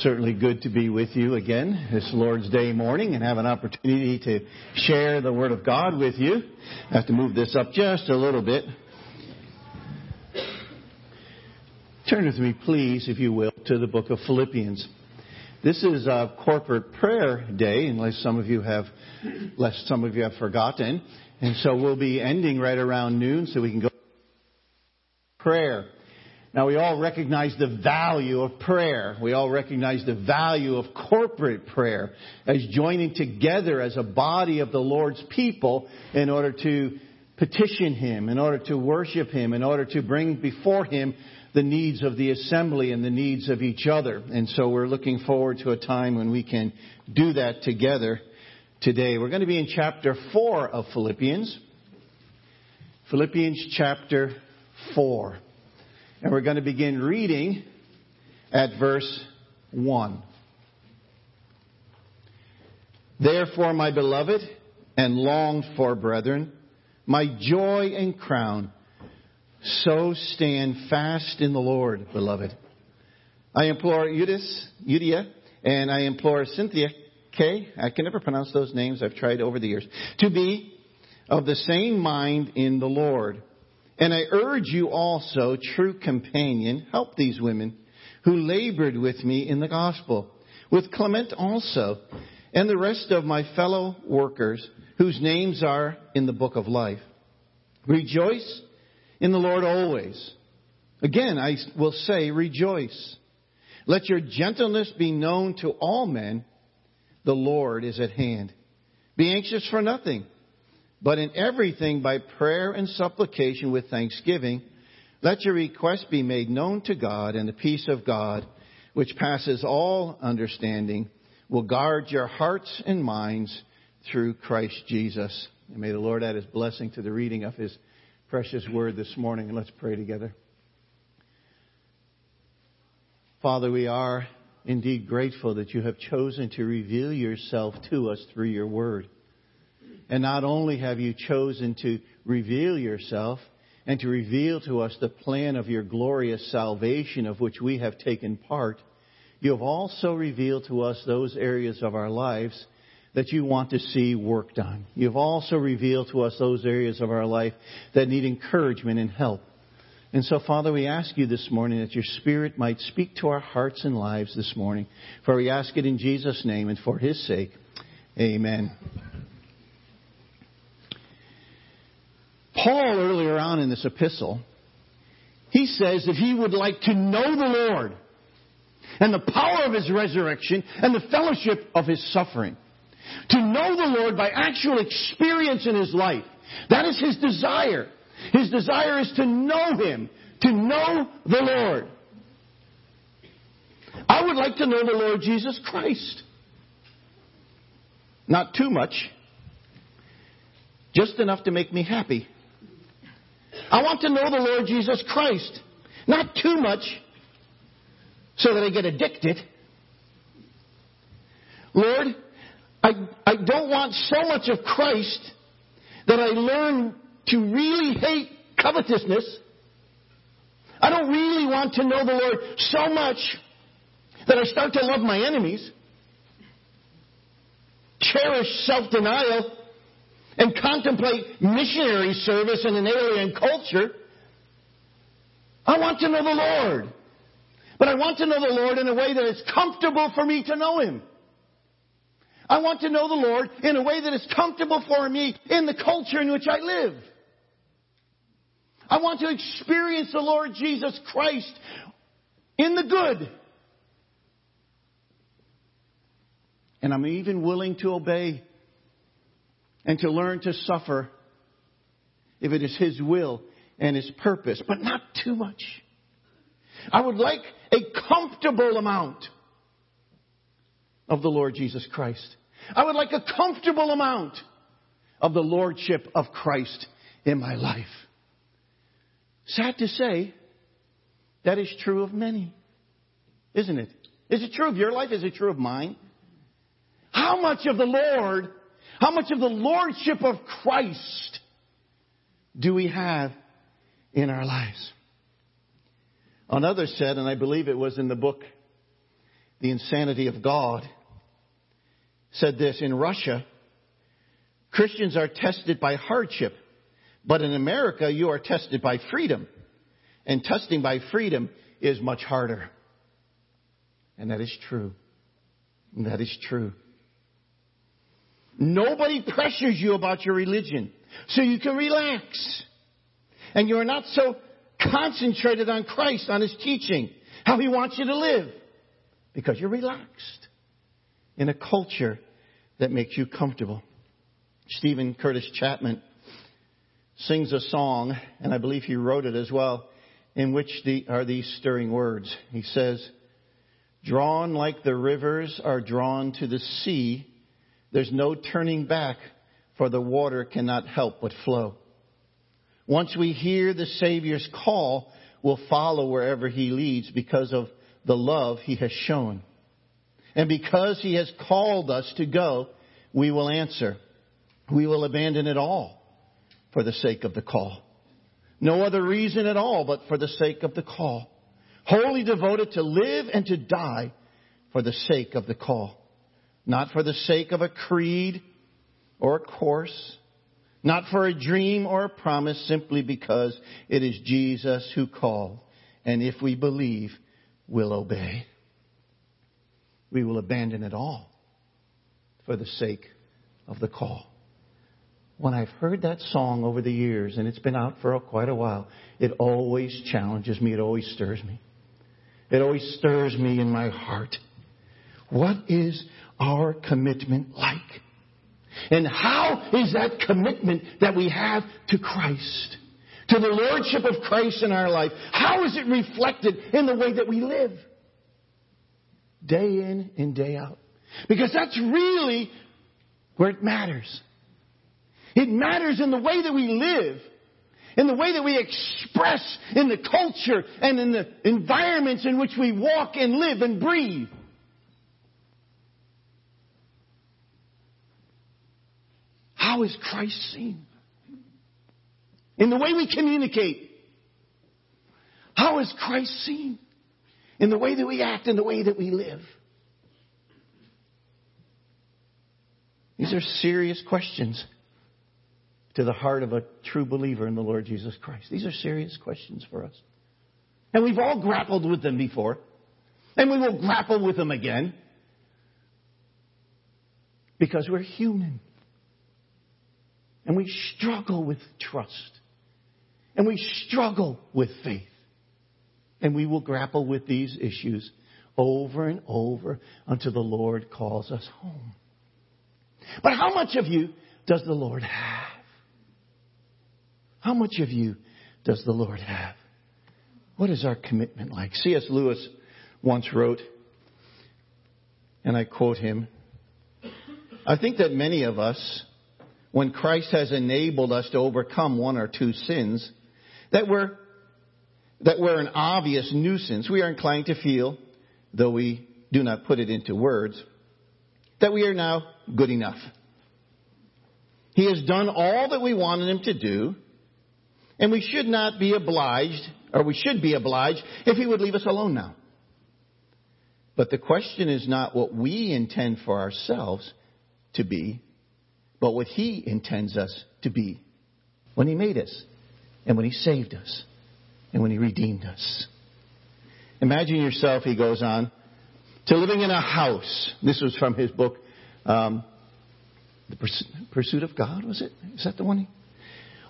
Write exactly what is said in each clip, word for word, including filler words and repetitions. Certainly good to be with you again this Lord's Day morning and have an opportunity to share the Word of God with you. I have to move this up just a little bit. Turn with me, please, if you will, to the book of Philippians. This is a corporate prayer day, unless some of you have, unless some of you have forgotten. And so we'll be ending right around noon so we can go to prayer. Now, we all recognize the value of prayer. We all recognize the value of corporate prayer as joining together as a body of the Lord's people in order to petition Him, in order to worship Him, in order to bring before Him the needs of the assembly and the needs of each other. And so we're looking forward to a time when we can do that together today. We're going to be in chapter four of Philippians. Philippians chapter four. And we're going to begin reading at verse one. Therefore, my beloved and longed for brethren, my joy and crown, so stand fast in the Lord, beloved. I implore Eudice, Eudia, and I implore Cynthia Kay, I can never pronounce those names, I've tried over the years, to be of the same mind in the Lord. And I urge you also, true companion, help these women who labored with me in the gospel, with Clement also, and the rest of my fellow workers, whose names are in the book of life. Rejoice in the Lord always. Again, I will say, rejoice. Let your gentleness be known to all men. The Lord is at hand. Be anxious for nothing. But in everything, by prayer and supplication with thanksgiving, let your requests be made known to God, and the peace of God, which passes all understanding, will guard your hearts and minds through Christ Jesus. And may the Lord add His blessing to the reading of His precious word this morning. And let's pray together. Father, we are indeed grateful that you have chosen to reveal yourself to us through your word. And not only have you chosen to reveal yourself and to reveal to us the plan of your glorious salvation of which we have taken part, you have also revealed to us those areas of our lives that you want to see worked on. You have also revealed to us those areas of our life that need encouragement and help. And so, Father, we ask you this morning that your Spirit might speak to our hearts and lives this morning. For we ask it in Jesus' name and for His sake. Amen. Paul, earlier on in this epistle, he says that he would like to know the Lord and the power of His resurrection and the fellowship of His suffering. To know the Lord by actual experience in his life. That is his desire. His desire is to know Him, to know the Lord. I would like to know the Lord Jesus Christ. Not too much. Just enough to make me happy. I want to know the Lord Jesus Christ. Not too much so that I get addicted. Lord, I, I don't want so much of Christ that I learn to really hate covetousness. I don't really want to know the Lord so much that I start to love my enemies, cherish self-denial, and contemplate missionary service in an alien culture. I want to know the Lord. But I want to know the Lord in a way that it's comfortable for me to know Him. I want to know the Lord in a way that is comfortable for me in the culture in which I live. I want to experience the Lord Jesus Christ in the good. And I'm even willing to obey and to learn to suffer if it is His will and His purpose. But not too much. I would like a comfortable amount of the Lord Jesus Christ. I would like a comfortable amount of the Lordship of Christ in my life. Sad to say, that is true of many. Isn't it? Is it true of your life? Is it true of mine? How much of the Lord... How much of the Lordship of Christ do we have in our lives? Another said, and I believe it was in the book the insanity of God, said this: in Russia, Christians are tested by hardship, but in America, you are tested by freedom. And testing by freedom is much harder. And that is true. And that is true. Nobody pressures you about your religion, so you can relax. And you are not so concentrated on Christ, on His teaching, how He wants you to live, because you're relaxed in a culture that makes you comfortable. Stephen Curtis Chapman sings a song, and I believe he wrote it as well, in which the, are these stirring words. He says, "Drawn like the rivers are drawn to the sea, there's no turning back, for the water cannot help but flow. Once we hear the Savior's call, we'll follow wherever He leads because of the love He has shown. And because He has called us to go, we will answer. We will abandon it all for the sake of the call. No other reason at all but for the sake of the call. Wholly devoted to live and to die for the sake of the call. Not for the sake of a creed or a course. Not for a dream or a promise, simply because it is Jesus who called. And if we believe, we'll obey. We will abandon it all for the sake of the call." When I've heard that song over the years, and it's been out for quite a while, it always challenges me. It always stirs me. It always stirs me in my heart. What is our commitment like? And how is that commitment that we have to Christ, to the Lordship of Christ in our life, how is it reflected in the way that we live? Day in and day out. Because that's really where it matters. It matters in the way that we live, in the way that we express in the culture and in the environments in which we walk and live and breathe. How is Christ seen? In the way we communicate. How is Christ seen? In the way that we act, in the way that we live. These are serious questions to the heart of a true believer in the Lord Jesus Christ. These are serious questions for us. And we've all grappled with them before. And we will grapple with them again. Because we're human. And we struggle with trust. And we struggle with faith. And we will grapple with these issues over and over until the Lord calls us home. But how much of you does the Lord have? How much of you does the Lord have? What is our commitment like? C S. Lewis once wrote, and I quote him, "I think that many of us, when Christ has enabled us to overcome one or two sins, that we're, that we're an obvious nuisance, we are inclined to feel, though we do not put it into words, that we are now good enough. He has done all that we wanted Him to do, and we should not be obliged, or we should be obliged, if He would leave us alone now. But the question is not what we intend for ourselves to be, but what He intends us to be when He made us, and when He saved us, and when He redeemed us." Imagine yourself, he goes on, to living in a house. This was from his book, um, The Pursuit of God, was it? Is that the one? He...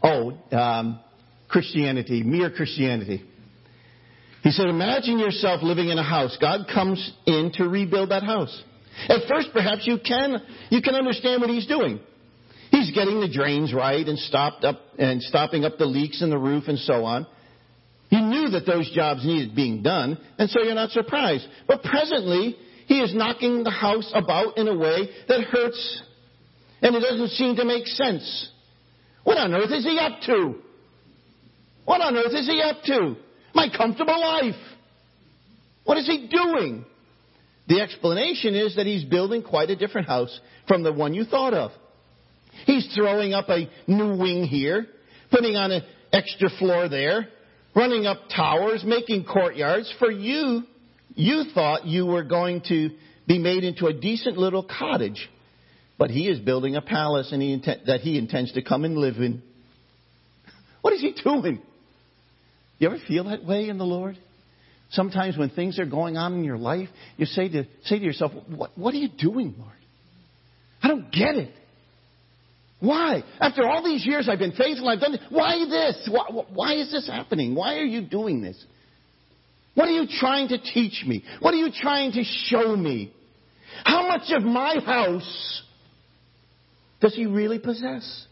Oh, um... Christianity, Mere Christianity. He said, imagine yourself living in a house. God comes in to rebuild that house. At first, perhaps you can you can understand what He's doing. He's getting the drains right and stopped up and stopping up the leaks in the roof and so on. He knew that those jobs needed being done, and so you're not surprised. But presently, He is knocking the house about in a way that hurts, and it doesn't seem to make sense. What on earth is He up to? What on earth is He up to? My comfortable life. What is He doing? The explanation is that He's building quite a different house from the one you thought of. He's throwing up a new wing here, putting on an extra floor there, running up towers, making courtyards for you You thought you were going to be made into a decent little cottage, but he is building a palace and he intent, that he intends to come and live in. What is he doing? You ever feel that way in the Lord? Sometimes when things are going on in your life, you say to say to yourself, what, what are you doing, Lord? I don't get it. Why? After all these years I've been faithful, I've done this. Why this? Why, why is this happening? Why are you doing this? What are you trying to teach me? What are you trying to show me? How much of my house does he really possess?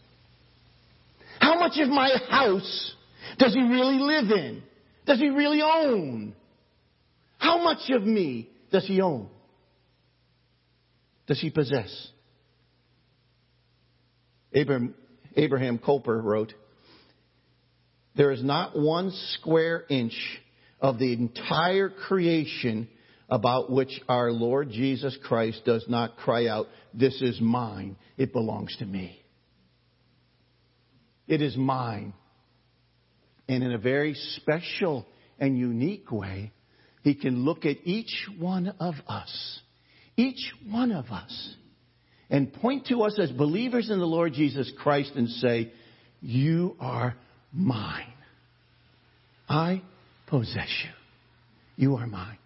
How much of my house does he really live in? Does he really own? How much of me does he own? Does he possess? Abraham, Abraham Kuyper wrote, "There is not one square inch of the entire creation about which our Lord Jesus Christ does not cry out, 'This is mine. It belongs to me. It is mine.'" And in a very special and unique way, he can look at each one of us, each one of us, and point to us as believers in the Lord Jesus Christ and say, "You are mine. I possess you. You are mine."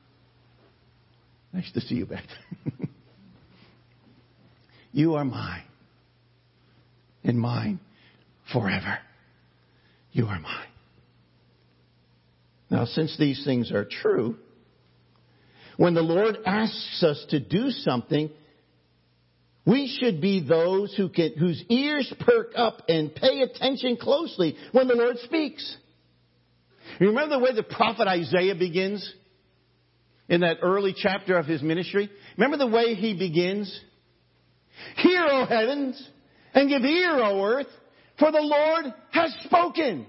Nice to see you back there. You are mine. And mine forever. You are mine. Now, since these things are true, when the Lord asks us to do something, we should be those who can, whose ears perk up and pay attention closely when the Lord speaks. You remember the way the prophet Isaiah begins in that early chapter of his ministry? Remember the way he begins? "Hear, O heavens, and give ear, O earth, for the Lord has spoken."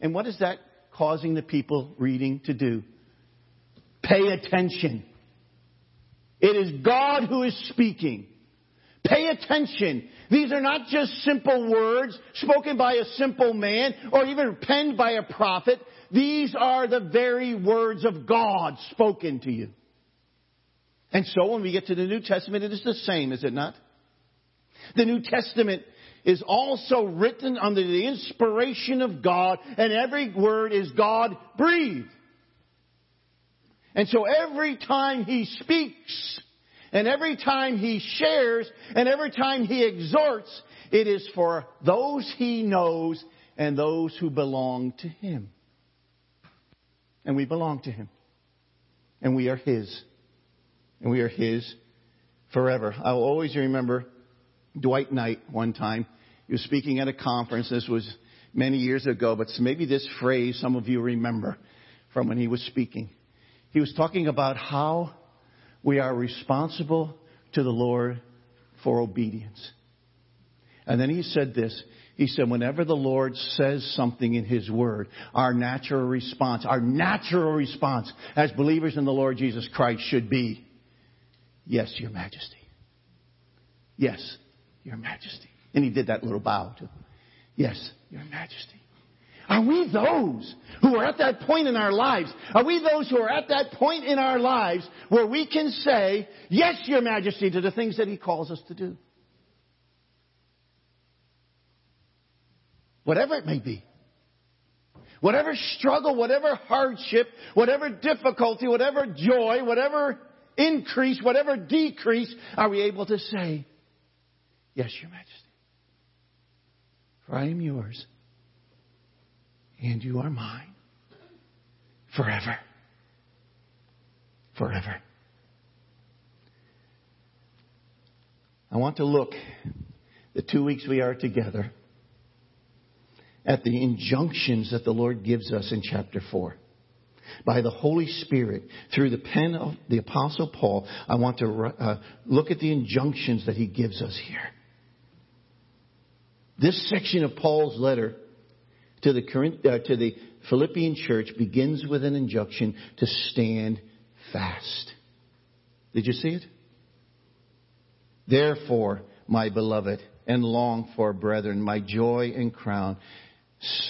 And what is that causing the people reading to do? Pay attention. It is God who is speaking. Pay attention. These are not just simple words spoken by a simple man or even penned by a prophet. These are the very words of God spoken to you. And so when we get to the New Testament, it is the same, is it not? The New Testament is also written under the inspiration of God, and every word is God breathed. And so every time he speaks, and every time he shares, and every time he exhorts, it is for those he knows and those who belong to him. And we belong to him. And we are his. And we are his forever. I will always remember Dwight Knight one time. He was speaking at a conference. This was many years ago, but maybe this phrase some of you remember from when he was speaking. He was talking about how we are responsible to the Lord for obedience. And then he said this. He said, whenever the Lord says something in his word, our natural response, our natural response as believers in the Lord Jesus Christ should be, "Yes, your majesty. Yes, your majesty." And he did that little bow too. "Yes, your majesty." Are we those who are at that point in our lives? Are we those who are at that point in our lives where we can say, "Yes, your majesty," to the things that he calls us to do? Whatever it may be. Whatever struggle, whatever hardship, whatever difficulty, whatever joy, whatever increase, whatever decrease, are we able to say, "Yes, your majesty, for I am yours. And you are mine forever, forever." I want to look, the two weeks we are together, at the injunctions that the Lord gives us in chapter four. By the Holy Spirit, through the pen of the Apostle Paul, I want to uh, look at the injunctions that he gives us here. This section of Paul's letter To the, uh, to the Philippian church begins with an injunction to stand fast. Did you see it? "Therefore, my beloved and long for brethren, my joy and crown,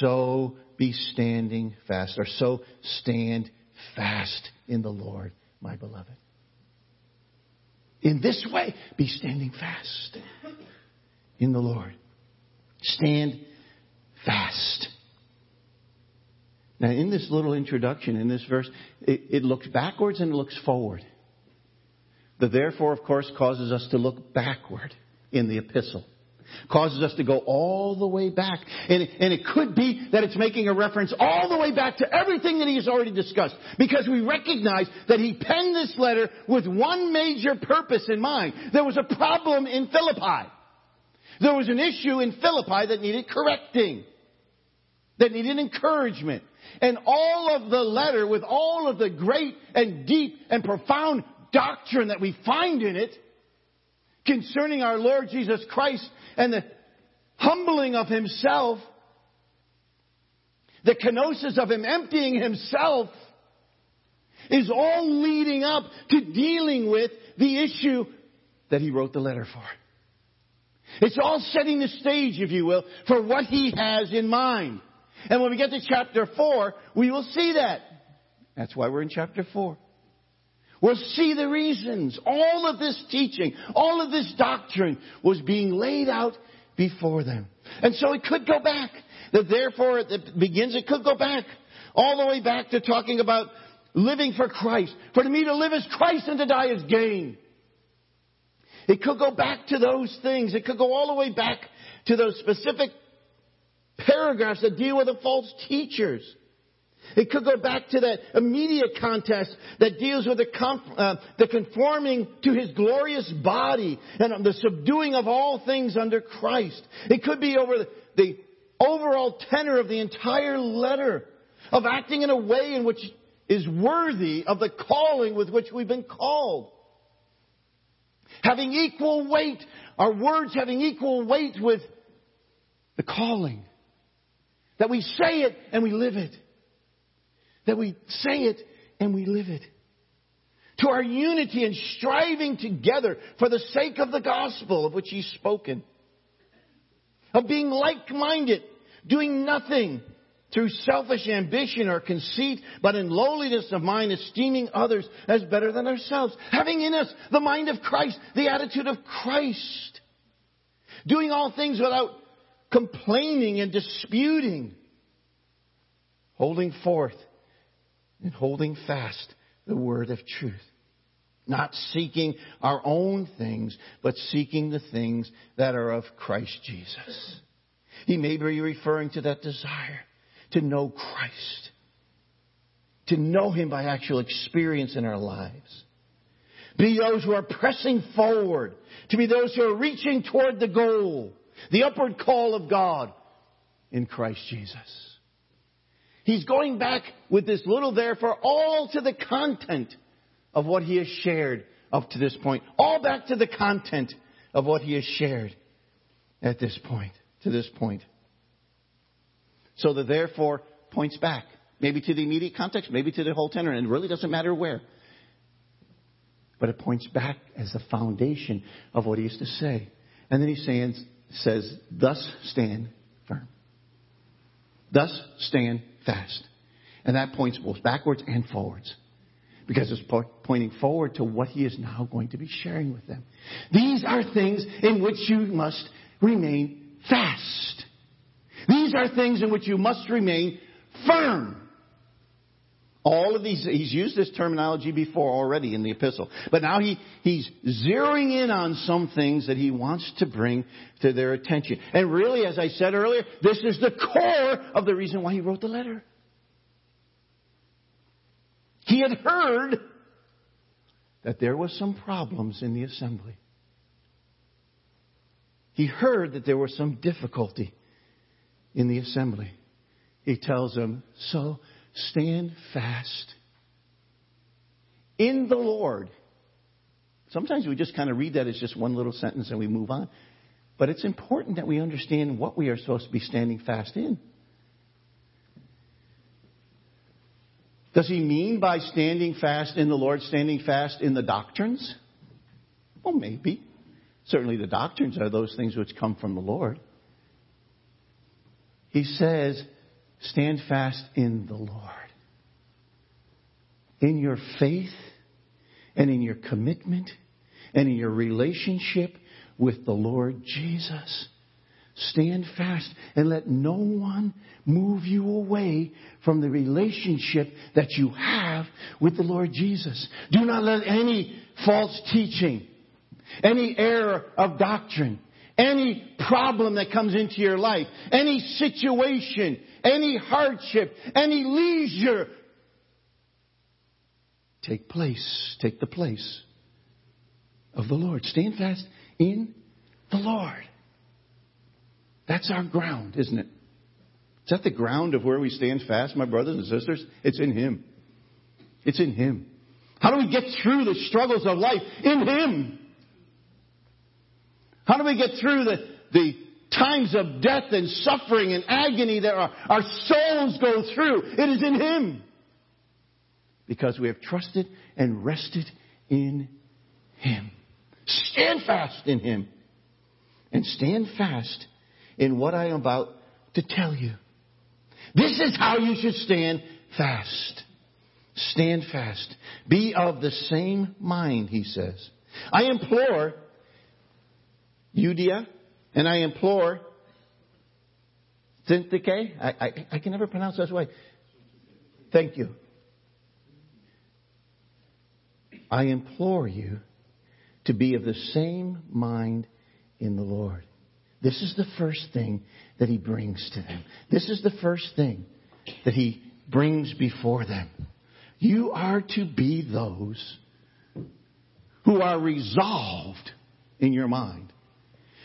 so be standing fast, or so stand fast in the Lord, my beloved. In this way, be standing fast in the Lord. Stand fast. Now, in this little introduction, in this verse, it, it looks backwards and it looks forward. The therefore, of course, causes us to look backward in the epistle. Causes us to go all the way back. And, and it could be that it's making a reference all the way back to everything that he has already discussed. Because we recognize that he penned this letter with one major purpose in mind. There was a problem in Philippi. There was an issue in Philippi that needed correcting. That needed encouragement. And all of the letter, with all of the great and deep and profound doctrine that we find in it, concerning our Lord Jesus Christ and the humbling of himself, the kenosis of him emptying himself, is all leading up to dealing with the issue that he wrote the letter for. It's all setting the stage, if you will, for what he has in mind. And when we get to chapter four, we will see that. That's why we're in chapter four. We'll see the reasons. All of this teaching, all of this doctrine was being laid out before them. And so it could go back. The therefore it begins, it could go back. All the way back to talking about living for Christ. For to me to live is Christ and to die is gain. It could go back to those things. It could go all the way back to those specific paragraphs that deal with the false teachers. It could go back to that immediate context that deals with the, conf- uh, the conforming to his glorious body and the subduing of all things under Christ. It could be over the, the overall tenor of the entire letter, of acting in a way in which is worthy of the calling with which we've been called. Having equal weight, our words having equal weight with the calling. That we say it and we live it. That we say it and we live it. To our unity and striving together for the sake of the gospel of which he's spoken. Of being like-minded, doing nothing through selfish ambition or conceit, but in lowliness of mind, esteeming others as better than ourselves. Having in us the mind of Christ, the attitude of Christ. Doing all things without complaining and disputing. Holding forth. And holding fast the word of truth. Not seeking our own things, but seeking the things that are of Christ Jesus. He may be referring to that desire to know Christ. To know him by actual experience in our lives. Be those who are pressing forward. To be those who are reaching toward the goal. The upward call of God in Christ Jesus. He's going back with this little therefore all to the content of what he has shared up to this point. All back to the content of what he has shared at this point, to this point. So the therefore points back, maybe to the immediate context, maybe to the whole tenor, and it really doesn't matter where. But it points back as the foundation of what he used to say. And then he says, says thus stand firm. Thus stand firm. Fast. And that points both backwards and forwards. Because it's po- pointing forward to what he is now going to be sharing with them. These are things in which you must remain fast. These are things in which you must remain firm. All of these, he's used this terminology before already in the epistle. But now he, he's zeroing in on some things that he wants to bring to their attention. And really, as I said earlier, this is the core of the reason why he wrote the letter. He had heard that there was some problems in the assembly. He heard that there was some difficulty in the assembly. He tells them, so stand fast in the Lord. Sometimes we just kind of read that as just one little sentence and we move on. But it's important that we understand what we are supposed to be standing fast in. Does he mean by standing fast in the Lord, standing fast in the doctrines? Well, maybe. Certainly the doctrines are those things which come from the Lord. He says, stand fast in the Lord. in your faith and in your commitment and in your relationship with the Lord Jesus. Stand fast and let no one move you away from the relationship that you have with the Lord Jesus. Do not let any false teaching, any error of doctrine, any problem that comes into your life, any situation, any hardship, any leisure, take place, take the place of the Lord. Stand fast in the Lord. That's our ground, isn't it? Is that the ground of where we stand fast, my brothers and sisters? It's in Him. It's in Him. How do we get through the struggles of life? In Him. How do we get through the, the times of death and suffering and agony that our, our souls go through? It is in Him. Because we have trusted and rested in Him. Stand fast in Him. And stand fast in what I am about to tell you. This is how you should stand fast. Stand fast. Be of the same mind, he says. I implore Eudia, and I implore Cynthia Kay. I, I, I can never pronounce that way. Thank you. I implore you to be of the same mind in the Lord. This is the first thing that he brings to them. This is the first thing that he brings before them. You are to be those who are resolved in your mind.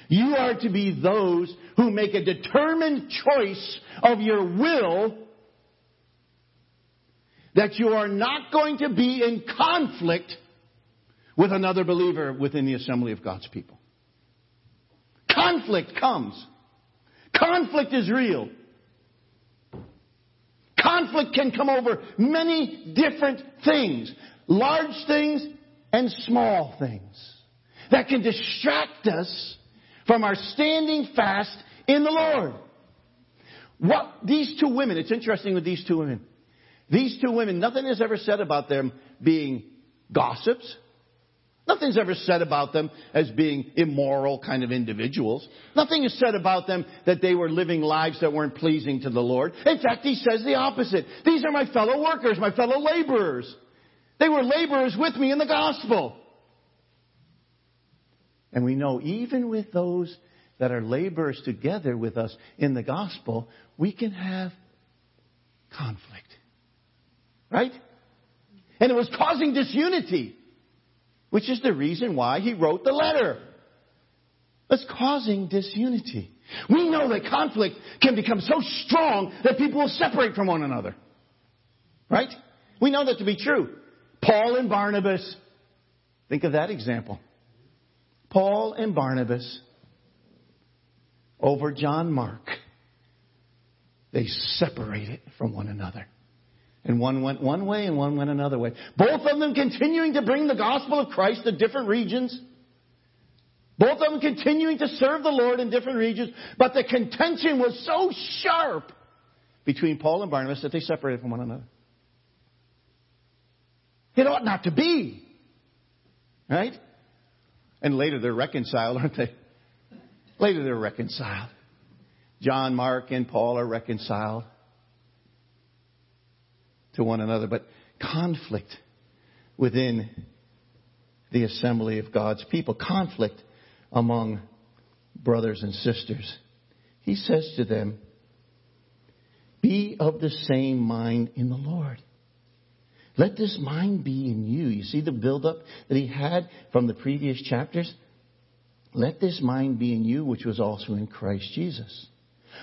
You are to be those who make a determined choice of your will that you are not going to be in conflict with another believer within the assembly of God's people. Conflict comes. Conflict is real. Conflict can come over many different things, large things and small things, that can distract us from our standing fast in the Lord. What these two women, it's interesting with these two women. These two women, nothing is ever said about them being gossips. Nothing's ever said about them as being immoral kind of individuals. Nothing is said about them that they were living lives that weren't pleasing to the Lord. In fact, he says the opposite. These are my fellow workers, my fellow laborers. They were laborers with me in the gospel. And we know even with those that are laborers together with us in the gospel, we can have conflict. Right? And it was causing disunity, which is the reason why he wrote the letter. It's causing disunity. We know that conflict can become so strong that people will separate from one another. Right? We know that to be true. Paul and Barnabas. Think of that example. Paul and Barnabas over John Mark. They separated from one another. And one went one way and one went another way. Both of them continuing to bring the gospel of Christ to different regions. Both of them continuing to serve the Lord in different regions. But the contention was so sharp between Paul and Barnabas that they separated from one another. It ought not to be. Right? And later they're reconciled, aren't they? Later they're reconciled. John, Mark, and Paul are reconciled to one another. But conflict within the assembly of God's people, conflict among brothers and sisters. He says to them, be of the same mind in the Lord. Let this mind be in you. You see the buildup that he had from the previous chapters? Let this mind be in you, which was also in Christ Jesus.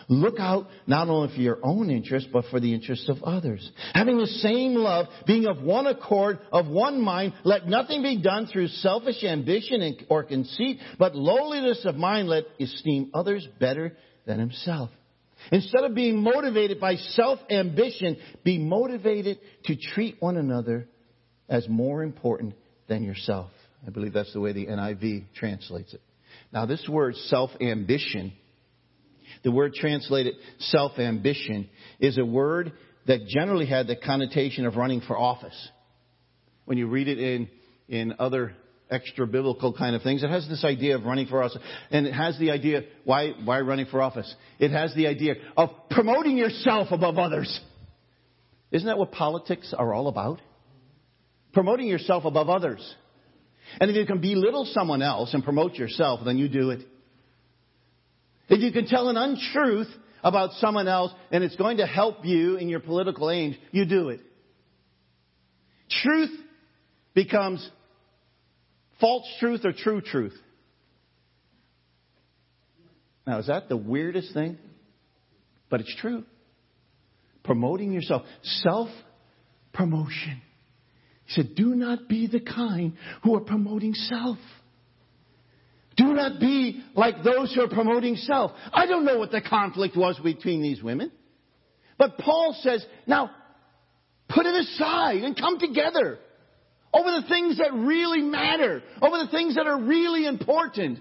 Look out not only for your own interests, but for the interests of others. Having the same love, being of one accord, of one mind, let nothing be done through selfish ambition or conceit, but lowliness of mind, let esteem others better than himself. Instead of being motivated by self-ambition, be motivated to treat one another as more important than yourself. I believe that's the way the N I V translates it. Now, this word self-ambition, the word translated self-ambition, is a word that generally had the connotation of running for office. when you read it in in other extra biblical kind of things, it has this idea of running for office, and it has the idea why why running for office. It has the idea of promoting yourself above others. Isn't that what politics are all about? Promoting yourself above others. And if you can belittle someone else and promote yourself, then you do it. If you can tell an untruth about someone else and it's going to help you in your political aims, you do it. Truth becomes false truth or true truth. Now, is that the weirdest thing? But it's true. Promoting yourself. Self-promotion. He said, do not be the kind who are promoting self. Do not be like those who are promoting self. I don't know what the conflict was between these women. But Paul says, now, put it aside and come together over the things that really matter, over the things that are really important.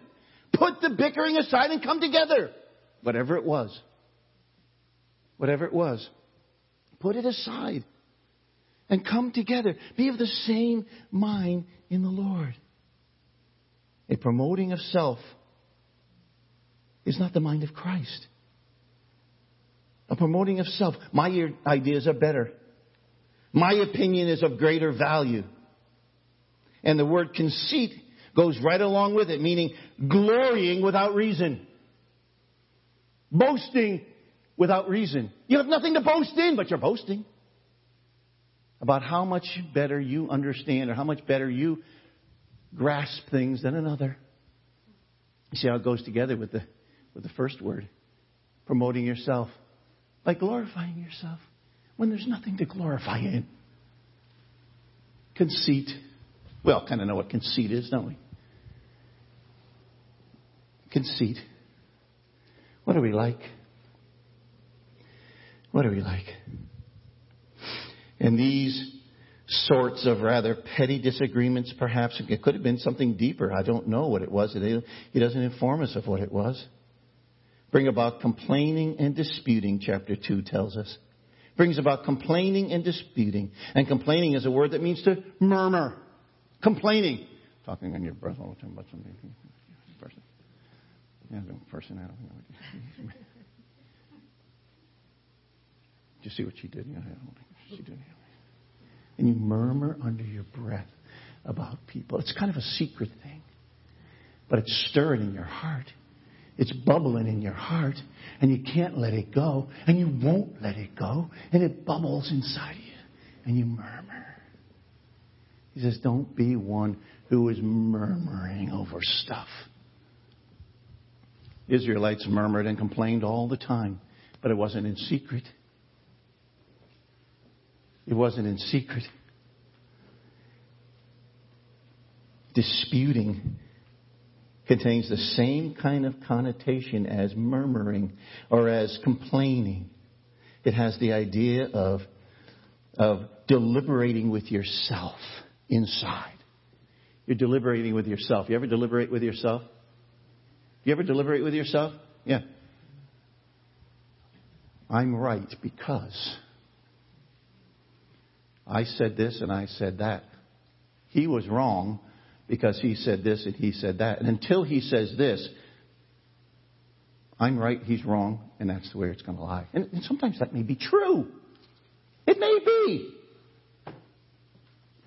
Put the bickering aside and come together. Whatever it was. Whatever it was. Put it aside and come together. Be of the same mind in the Lord. A promoting of self is not the mind of Christ. A promoting of self. My ideas are better. My opinion is of greater value. And the word conceit goes right along with it, meaning glorying without reason. Boasting without reason. You have nothing to boast in, but you're boasting about how much better you understand or how much better you grasp things than another. You see how it goes together with the with the first word. Promoting yourself. By glorifying yourself. When there's nothing to glorify in. Conceit. We all kind of know what conceit is, don't we? Conceit. What are we like? What are we like? And these sorts of rather petty disagreements, perhaps. It could have been something deeper. I don't know what it was. He doesn't inform us of what it was. Bring about complaining and disputing, chapter two tells us. Brings about complaining and disputing. And complaining is a word that means to murmur. Complaining. Talking on your breath all the time about something. Person. Yeah, person. I don't know. Did you see what she did? Yeah, I don't think she did. And you murmur under your breath about people. It's kind of a secret thing. But it's stirring in your heart. It's bubbling in your heart. And you can't let it go. And you won't let it go. And it bubbles inside of you. And you murmur. He says, don't be one who is murmuring over stuff. The Israelites murmured and complained all the time. But it wasn't in secret. It wasn't in secret. Disputing contains the same kind of connotation as murmuring or as complaining. It has the idea of, of deliberating with yourself inside. You're deliberating with yourself. You ever deliberate with yourself? You ever deliberate with yourself? Yeah. I'm right because I said this and I said that. He was wrong because he said this and he said that. And until he says this, I'm right, he's wrong, and that's where it's going to lie. And, and sometimes that may be true. It may be.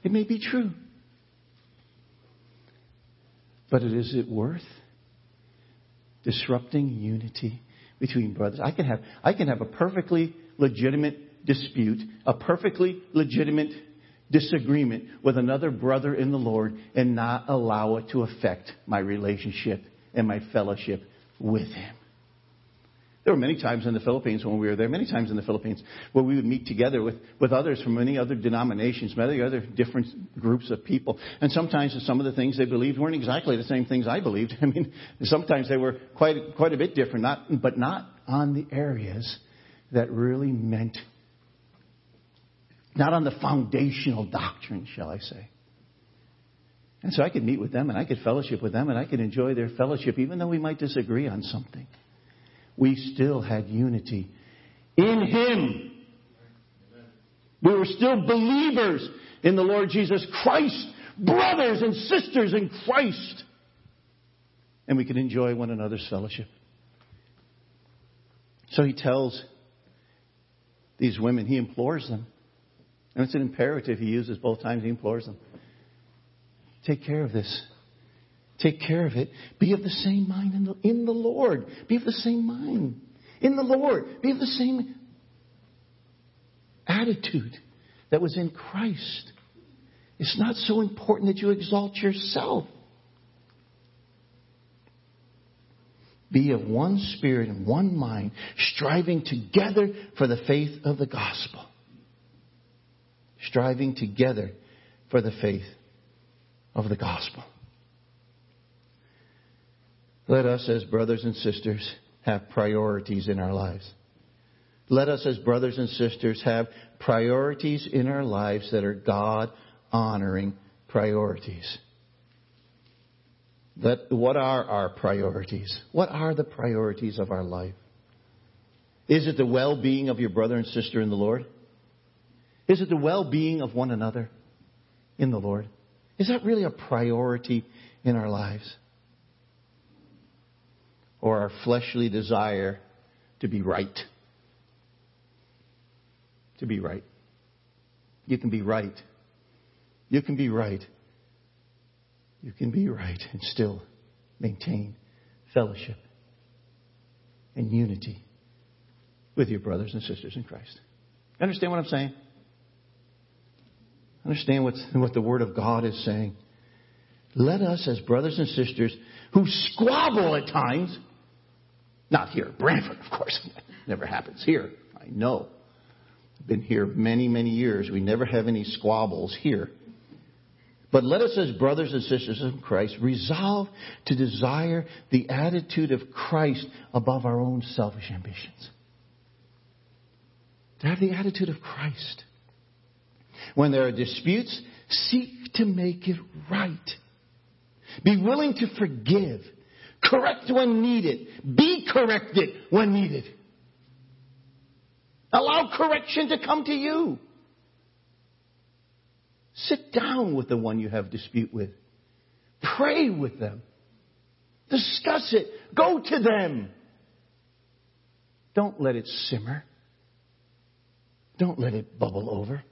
It may be true. But is it worth disrupting unity between brothers? I can have, I can have a perfectly legitimate dispute, a perfectly legitimate disagreement with another brother in the Lord, and not allow it to affect my relationship and my fellowship with him. There were many times in the Philippines when we were there, many times in the Philippines where we would meet together with, with others from many other denominations, many other different groups of people. And sometimes some of the things they believed weren't exactly the same things I believed. I mean, sometimes they were quite, quite a bit different, not, but not on the areas that really meant. Not on the foundational doctrine, shall I say. And so I could meet with them and I could fellowship with them and I could enjoy their fellowship, even though we might disagree on something. We still had unity in him. We were still believers in the Lord Jesus Christ, brothers and sisters in Christ. And we could enjoy one another's fellowship. So he tells these women, he implores them. And it's an imperative he uses both times. He implores them. Take care of this. Take care of it. Be of the same mind in the, in the Lord. Be of the same mind in the Lord. Be of the same attitude that was in Christ. It's not so important that you exalt yourself. Be of one spirit and one mind, striving together for the faith of the gospel. Striving together for the faith of the gospel. Let us as brothers and sisters have priorities in our lives. Let us as brothers and sisters have priorities in our lives that are God-honoring priorities. That, what are our priorities? What are the priorities of our life? Is it the well-being of your brother and sister in the Lord? Is it the well-being of one another in the Lord? Is that really a priority in our lives? Or our fleshly desire to be right? To be right. You can be right. You can be right. You can be right and still maintain fellowship and unity with your brothers and sisters in Christ. Understand what I'm saying? Understand what's, what the Word of God is saying. Let us as brothers and sisters who squabble at times, not here at Branford, of course, never happens here, I know. I've been here many, many years. We never have any squabbles here. But let us as brothers and sisters in Christ resolve to desire the attitude of Christ above our own selfish ambitions. To have the attitude of Christ. When there are disputes, seek to make it right. Be willing to forgive. Correct when needed. Be corrected when needed. Allow correction to come to you. Sit down with the one you have dispute with. Pray with them. Discuss it. Go to them. Don't let it simmer. Don't let it bubble over.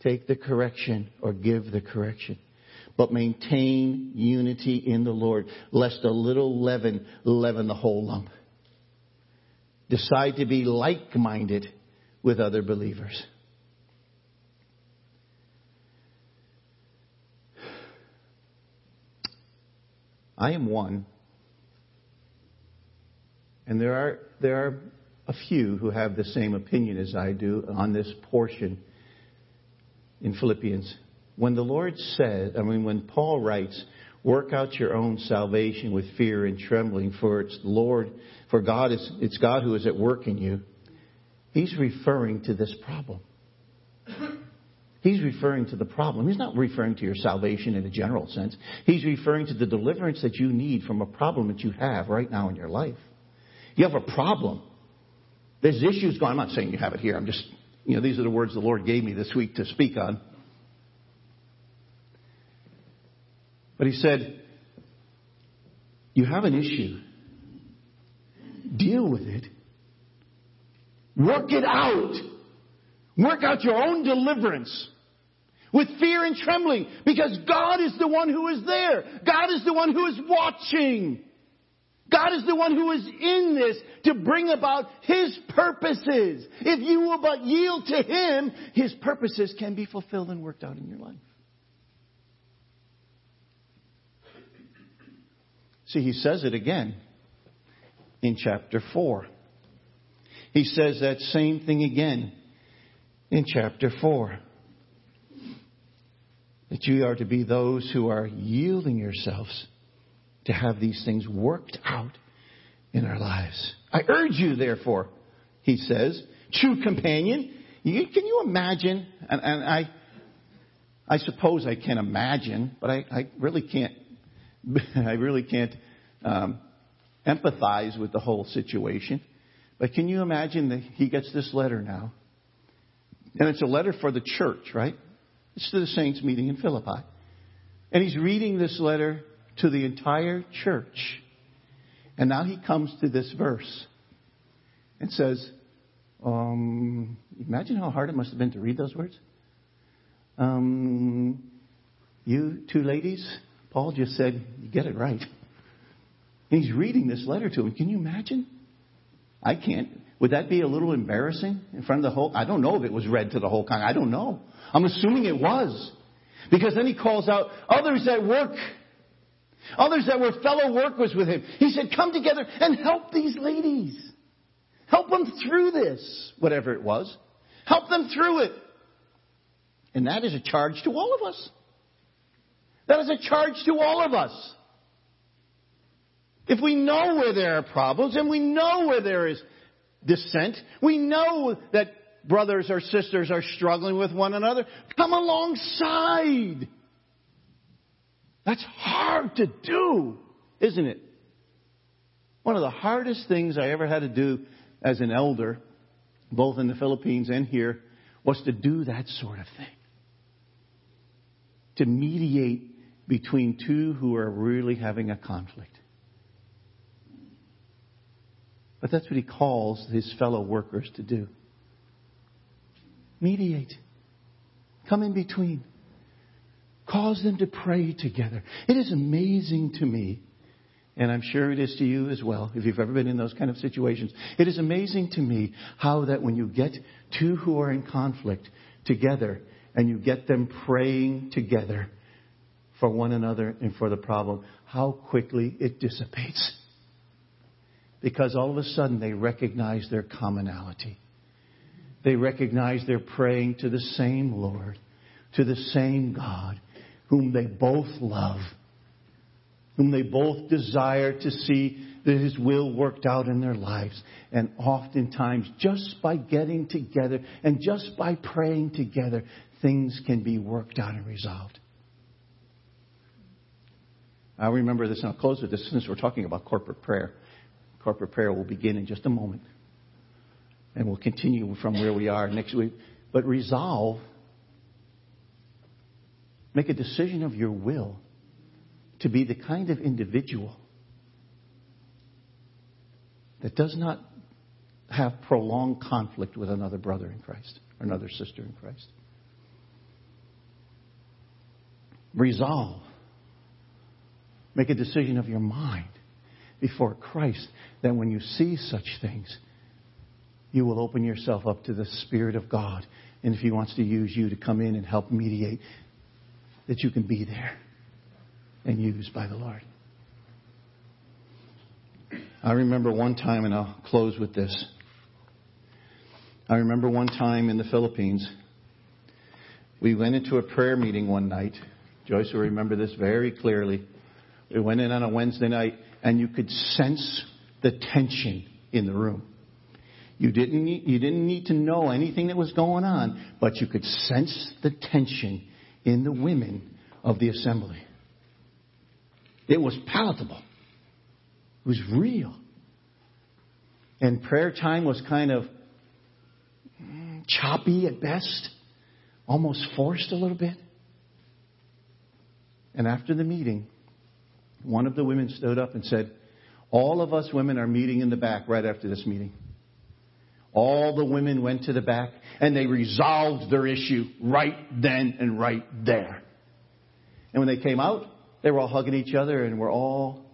Take the correction or give the correction. But maintain unity in the Lord, lest a little leaven leaven the whole lump. Decide to be like-minded with other believers. I am one, and there are there are a few who have the same opinion as I do on this portion in Philippians. When the Lord says, I mean, when Paul writes, "Work out your own salvation with fear and trembling, for it's the Lord, for God is it's God who is at work in you," he's referring to this problem. He's referring to the problem. He's not referring to your salvation in a general sense. He's referring to the deliverance that you need from a problem that you have right now in your life. You have a problem. There's issues going on. I'm not saying you have it here. I'm just, you know, these are the words the Lord gave me this week to speak on. But he said, you have an issue. Deal with it. Work it out. Work out your own deliverance. With fear and trembling, because God is the one who is there. God is the one who is watching. God is the one who is in this to bring about His purposes. If you will but yield to Him, His purposes can be fulfilled and worked out in your life. See, he says it again in chapter four. He says that same thing again in chapter four. That you are to be those who are yielding yourselves to have these things worked out in our lives. I urge you, therefore, he says, true companion. You, can you imagine? And, and I I suppose I can imagine, but I, I really can't. I really can't um, empathize with the whole situation. But can you imagine that he gets this letter now? And it's a letter for the church, right? It's to the saints meeting in Philippi. And he's reading this letter to the entire church. And now he comes to this verse and says, um, imagine how hard it must have been to read those words. Um, you two ladies, Paul just said, you get it right. And he's reading this letter to him. Can you imagine? I can't. Would that be a little embarrassing in front of the whole? I don't know if it was read to the whole congregation. I don't know. I'm assuming it was. Because then he calls out others at work. Others that were fellow workers with him. He said, come together and help these ladies. Help them through this, whatever it was. Help them through it. And that is a charge to all of us. That is a charge to all of us. If we know where there are problems and we know where there is dissent, we know that brothers or sisters are struggling with one another, come alongside. That's hard to do, isn't it? One of the hardest things I ever had to do as an elder, both in the Philippines and here, was to do that sort of thing. To mediate between two who are really having a conflict. But that's what he calls his fellow workers to do. Mediate. Come in between. Cause them to pray together. It is amazing to me, and I'm sure it is to you as well, if you've ever been in those kind of situations. It is amazing to me how that when you get two who are in conflict together and you get them praying together for one another and for the problem, how quickly it dissipates. Because all of a sudden they recognize their commonality. They recognize they're praying to the same Lord, to the same God, whom they both love, whom they both desire to see that His will worked out in their lives. And oftentimes, just by getting together and just by praying together, things can be worked out and resolved. I remember this, and I'll close with this since we're talking about corporate prayer. Corporate prayer will begin in just a moment. And we'll continue from where we are next week. But resolve. Make a decision of your will to be the kind of individual that does not have prolonged conflict with another brother in Christ or another sister in Christ. Resolve. Make a decision of your mind before Christ, that when you see such things, you will open yourself up to the Spirit of God. And if He wants to use you to come in and help mediate, that you can be there and used by the Lord. I remember one time, and I'll close with this. I remember one time in the Philippines, we went into a prayer meeting one night. Joyce will remember this very clearly. We went in on a Wednesday night, and you could sense the tension in the room. You didn't need, you didn't need to know anything that was going on, but you could sense the tension in the women of the assembly. It was palatable. It was real. And prayer time was kind of choppy at best, almost forced a little bit. And after the meeting, one of the women stood up and said, all of us women are meeting in the back right after this meeting. All the women went to the back and they resolved their issue right then and right there. And when they came out, they were all hugging each other and were all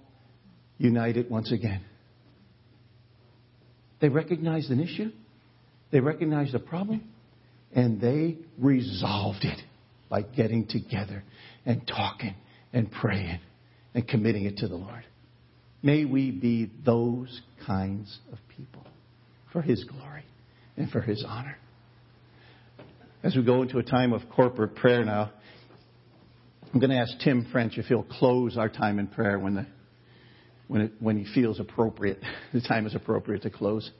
united once again. They recognized an issue. They recognized a problem. And they resolved it by getting together and talking and praying and committing it to the Lord. May we be those kinds of people for His glory and for His honor. As we go into a time of corporate prayer now, I'm going to ask Tim French if he'll close our time in prayer when the when it, when he feels appropriate, the time is appropriate to close.